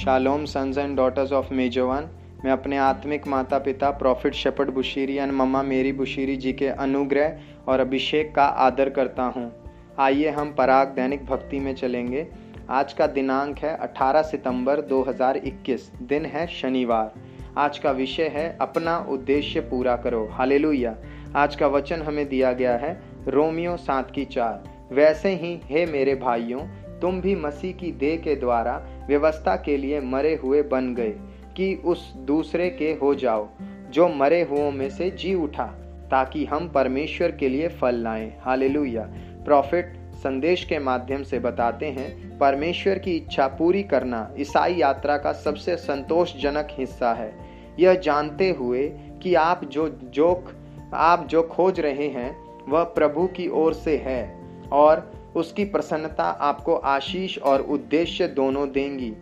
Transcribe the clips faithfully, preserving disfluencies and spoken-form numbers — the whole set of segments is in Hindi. Shalom sons and daughters of मेजोवन मैं अपने आत्मिक माता पिता prophet Shepherd Bushiri and mamma Mary Bushiri जी के अनुग्रह और अभिषेक का आदर करता हूँ। आइए हम पराग दैनिक भक्ति में चलेंगे। आज का दिनांक है अठारह सितंबर दो हज़ार इक्कीस, दिन है शनिवार। आज का विषय है अपना उद्देश्य पूरा करो। हालेलुया। आज का वचन हमें दिया गया है रोमियो सात की चार। वैसे ही हे मेरे भाइयों, तुम भी मसीह की देह के द्वारा व्यवस्था के लिए मरे हुए बन गए कि उस दूसरे के हो जाओ जो मरे हुओं में से जी उठा, ताकि हम परमेश्वर के लिए फल लाएं। हालेलुया। प्रॉफिट संदेश के माध्यम से बताते हैं, परमेश्वर की इच्छा पूरी करना ईसाई यात्रा का सबसे संतोषजनक हिस्सा है। यह जानते हुए कि आप जो जो आप जो खोज रहे हैं वह प्रभु की ओर से है और उसकी प्रसन्नता आपको आशीष और उद्देश्य दोनों देंगी।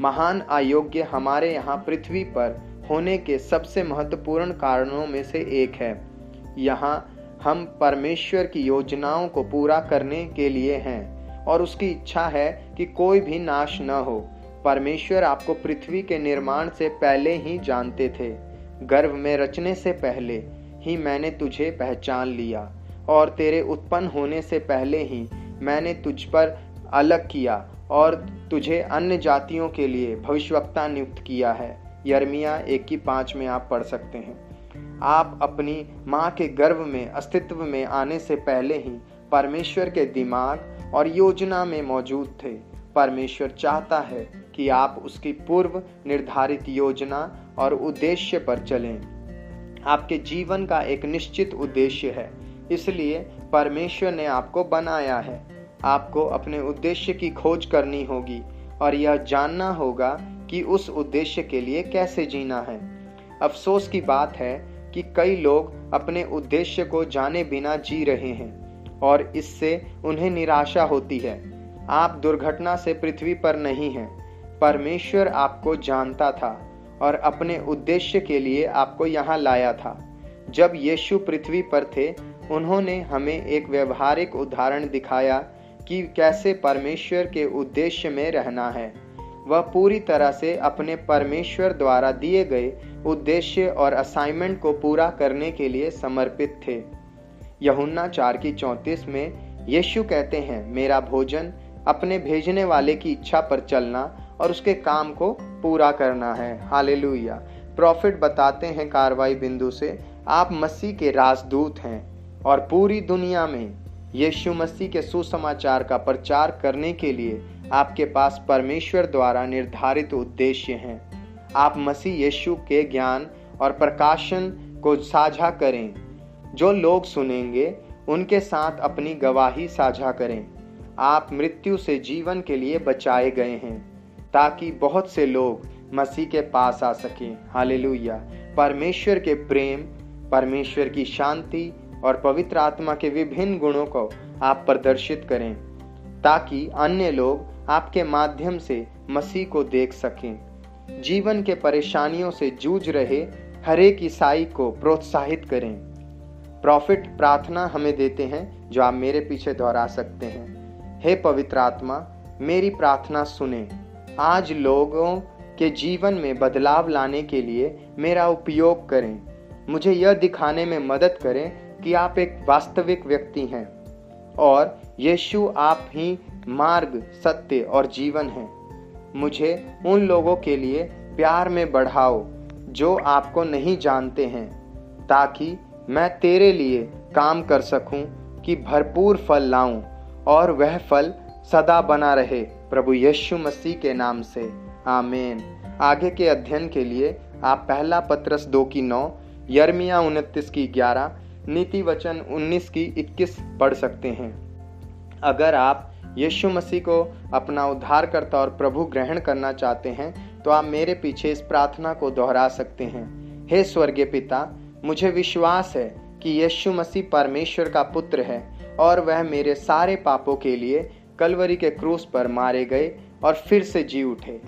महान अयोग्य हमारे यहाँ पृथ्वी पर होने के सबसे महत्वपूर्ण कारणों में से एक है। यहाँ हम परमेश्वर की योजनाओं को पूरा करने के लिए हैं और उसकी इच्छा है कि कोई भी नाश न हो। परमेश्वर आपको पृथ्वी के निर्माण से पहले ही जानते थे। गर्भ में रचने से पहले ही मैंने तुझे पहचान लिया और तेरे उत्पन्न होने से पहले ही मैंने तुझ पर अलग किया और तुझे अन्य जातियों के लिए भविष्यवक्ता नियुक्त किया है। यर्मिया एक की पाँच में आप पढ़ सकते हैं। आप अपनी माँ के गर्भ में अस्तित्व में आने से पहले ही परमेश्वर के दिमाग और योजना में मौजूद थे। परमेश्वर चाहता है कि आप उसकी पूर्व निर्धारित योजना और उद्देश्य पर चलें। आपके जीवन का एक निश्चित उद्देश्य है, इसलिए परमेश्वर ने आपको बनाया है। आपको अपने उद्देश्य की खोज करनी होगी और यह जानना होगा कि उस उद्देश्य के लिए कैसे जीना है। अफसोस की बात है कि कई लोग अपने उद्देश्य को जाने बिना जी रहे हैं और इससे उन्हें निराशा होती है। आप दुर्घटना से पृथ्वी पर नहीं हैं। परमेश्वर आपको जानता था और अपने उद्देश्य के लिए आपको यहाँ लाया था। जब यीशु पृथ्वी पर थे, उन्होंने हमें एक व्यवहारिक उदाहरण दिखाया कि कैसे परमेश्वर के उद्देश्य में रहना है। वह पूरी तरह से अपने परमेश्वर द्वारा दिए गए उद्देश्य और असाइनमेंट को पूरा करने के लिए समर्पित थे। यूहन्ना चार की चौंतीस में यीशु कहते हैं, मेरा भोजन अपने भेजने वाले की इच्छा पर चलना और उसके काम को पूरा करना है। हालेलुया। प्रॉफिट बताते हैं कार्रवाई बिंदु से, आप मसीह के राजदूत हैं और पूरी दुनिया में यीशु मसीह के सुसमाचार का प्रचार करने के लिए आपके पास परमेश्वर द्वारा निर्धारित उद्देश्य हैं। आप मसीह यीशु के ज्ञान और प्रकाशन को साझा करें। जो लोग सुनेंगे उनके साथ अपनी गवाही साझा करें। आप मृत्यु से जीवन के लिए बचाए गए हैं ताकि बहुत से लोग मसीह के पास आ सकें। हालेलुया। परमेश्वर के प्रेम, परमेश्वर की शांति और पवित्र आत्मा के विभिन्न गुणों को आप प्रदर्शित करें ताकि अन्य लोग आपके माध्यम से मसीह को देख सकें। जीवन के परेशानियों से जूझ रहे हरेक ईसाई को प्रोत्साहित करें। प्रॉफिट प्रार्थना हमें देते हैं जो आप मेरे पीछे दोहरा सकते हैं। हे पवित्र आत्मा, मेरी प्रार्थना सुने। आज लोगों के जीवन में बदलाव लाने के लिए मेरा उपयोग करें। मुझे यह दिखाने में मदद करें कि आप एक वास्तविक व्यक्ति हैं और यीशु आप ही मार्ग, सत्य और जीवन हैं। मुझे उन लोगों के लिए प्यार में बढ़ाओ जो आपको नहीं जानते हैं, ताकि मैं तेरे लिए काम कर सकूं कि भरपूर फल लाऊं और वह फल सदा बना रहे। प्रभु यीशु मसीह के नाम से, आमीन। आगे के अध्ययन के लिए आप पहला पत्रस दो की नौ, यर्मिया उनतीस की ग्यारह, नीति वचन उन्नीस की इक्कीस पढ़ सकते हैं। अगर आप यीशु मसीह को अपना उद्धारकर्ता और प्रभु ग्रहण करना चाहते हैं तो आप मेरे पीछे इस प्रार्थना को दोहरा सकते हैं। हे स्वर्गीय पिता, मुझे विश्वास है कि यीशु मसीह परमेश्वर का पुत्र है और वह मेरे सारे पापों के लिए कलवरी के क्रूस पर मारे गए और फिर से जी उठे।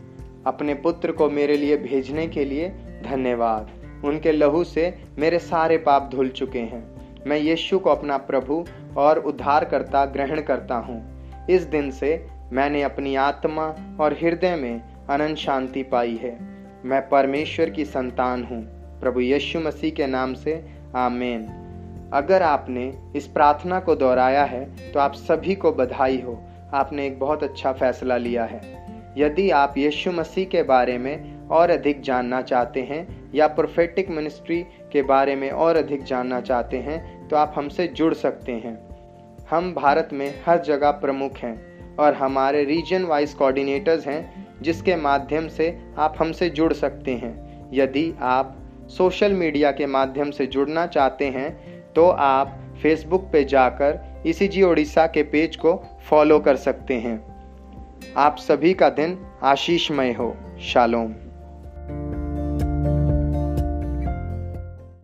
अपने पुत्र को मेरे लिए भेजने के लिए धन्यवाद। उनके लहू से मेरे सारे पाप धुल चुके हैं। मैं यीशु को अपना प्रभु और उद्धारकर्ता ग्रहण करता हूँ। इस दिन से मैंने अपनी आत्मा और हृदय में अनंत शांति पाई है। मैं परमेश्वर की संतान हूँ, प्रभु यीशु मसीह के नाम से, आमीन। अगर आपने इस प्रार्थना को दोहराया है तो आप सभी को बधाई हो, आपने एक बहुत अच्छा फैसला लिया है। यदि आप यीशु मसीह के बारे में और अधिक जानना चाहते हैं या प्रोफेटिक मिनिस्ट्री के बारे में और अधिक जानना चाहते हैं तो आप हमसे जुड़ सकते हैं। हम भारत में हर जगह प्रमुख हैं और हमारे रीजन वाइज कोऑर्डिनेटर्स हैं जिसके माध्यम से आप हमसे जुड़ सकते हैं। यदि आप सोशल मीडिया के माध्यम से जुड़ना चाहते हैं तो आप फेसबुक पे जाकर ई सी जी ओडिशा के पेज को फॉलो कर सकते हैं। आप सभी का दिन आशीषमय हो। शालोम।